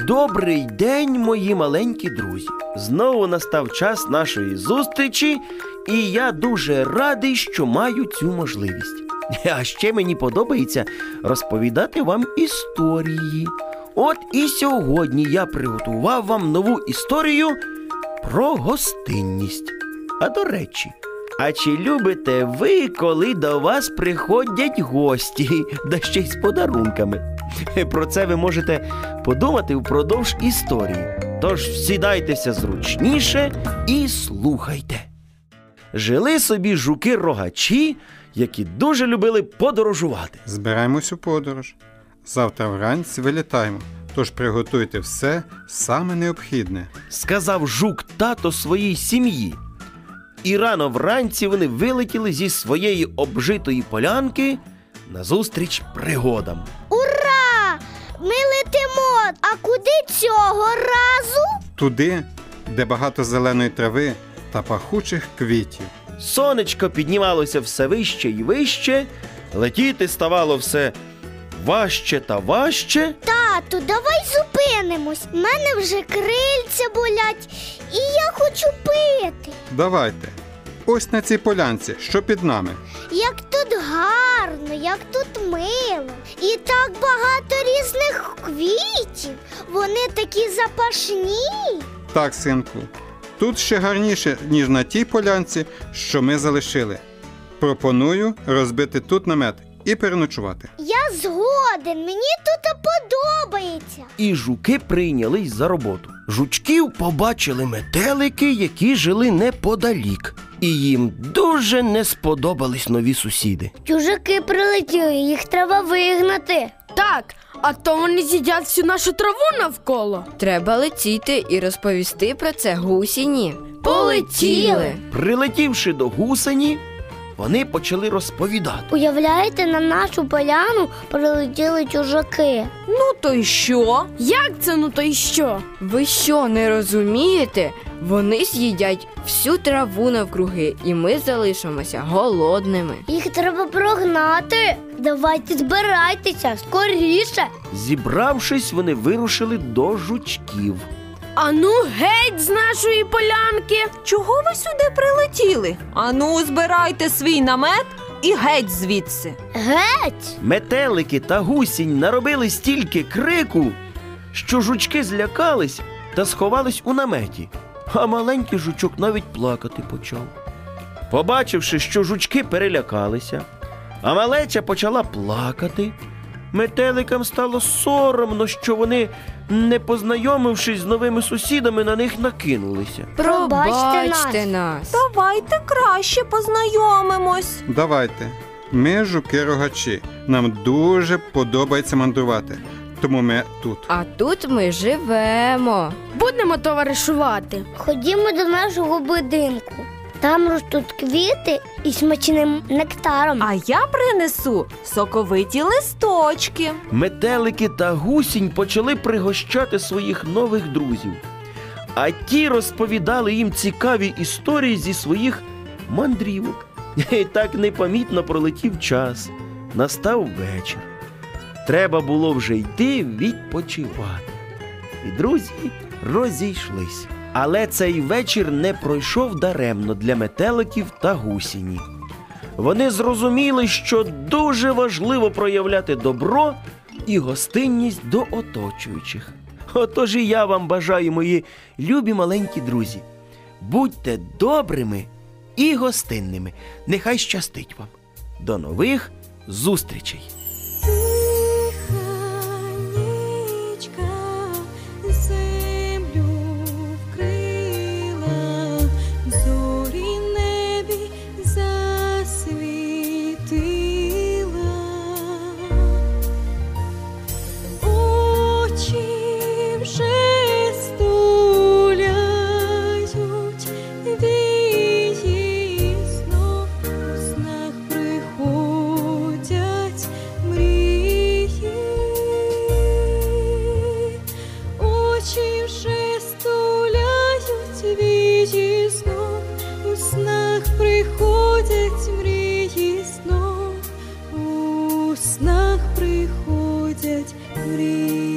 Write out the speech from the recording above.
Добрий день, мої маленькі друзі! Знову настав час нашої зустрічі, і я дуже радий, що маю цю можливість. А ще мені подобається розповідати вам історії. От і сьогодні я приготував вам нову історію про гостинність. А до речі, а чи любите ви, коли до вас приходять гості, да ще й з подарунками? Про це ви можете подумати впродовж історії. Тож сідайтеся зручніше і слухайте. Жили собі жуки-рогачі, які дуже любили подорожувати. Збираємось у подорож. Завтра вранці вилітаємо, тож приготуйте все саме необхідне, сказав жук-тато своїй сім'ї. І рано вранці вони вилетіли зі своєї обжитої полянки назустріч пригодам. Ура! Ми летимо! А куди цього разу? Туди, де багато зеленої трави та пахучих квітів. Сонечко піднімалося все вище і вище, летіти ставало все важче та важче. Тату, давай зупинимось, в мене вже крильця болять і я хочу пити. Давайте, ось на цій полянці, що під нами. Як тут гарно, як тут мило. І так багато різних квітів, вони такі запашні. Так, синку, тут ще гарніше, ніж на тій полянці, що ми залишили. Пропоную розбити тут намет і переночувати. Я згоден, мені тут подобається. І жуки прийнялись за роботу. Жучків побачили метелики, які жили неподалік. І їм дуже не сподобались нові сусіди. Чужаки прилетіли, їх треба вигнати. Так, а то вони з'їдять всю нашу траву навколо. Треба летіти і розповісти про це гусіні. Полетіли! Прилетівши до гусені, вони почали розповідати. Уявляєте, на нашу поляну прилетіли чужаки. Ну то й що? Як це ну то й що? Ви що, не розумієте? Вони з'їдять всю траву навкруги, і ми залишимося голодними. Їх треба прогнати. Давайте збирайтеся, скоріше. Зібравшись, вони вирушили до жучків. Ану, геть з нашої полянки! Чого ви сюди прилетіли? Ану, збирайте свій намет і геть звідси. Геть! Метелики та гусінь наробили стільки крику, що жучки злякались та сховались у наметі. А маленький жучок навіть плакати почав. Побачивши, що жучки перелякалися, а малеча почала плакати, метеликам стало соромно, що вони, не познайомившись з новими сусідами, на них накинулися. Пробачте нас! Давайте краще познайомимось! Давайте! Ми жуки-рогачі. Нам дуже подобається мандрувати. Тому ми тут. А тут ми живемо. Будемо товаришувати. Ходімо до нашого будинку. Там ростуть квіти із смачним нектаром. А я принесу соковиті листочки. Метелики та гусінь почали пригощати своїх нових друзів. А ті розповідали їм цікаві історії зі своїх мандрівок. І так непомітно пролетів час. Настав вечір. Треба було вже йти відпочивати. І друзі розійшлись. Але цей вечір не пройшов даремно для метеликів та гусіні. Вони зрозуміли, що дуже важливо проявляти добро і гостинність до оточуючих. Отож і я вам бажаю, мої любі маленькі друзі, будьте добрими і гостинними. Нехай щастить вам. До нових зустрічей! В снах приходять мрії.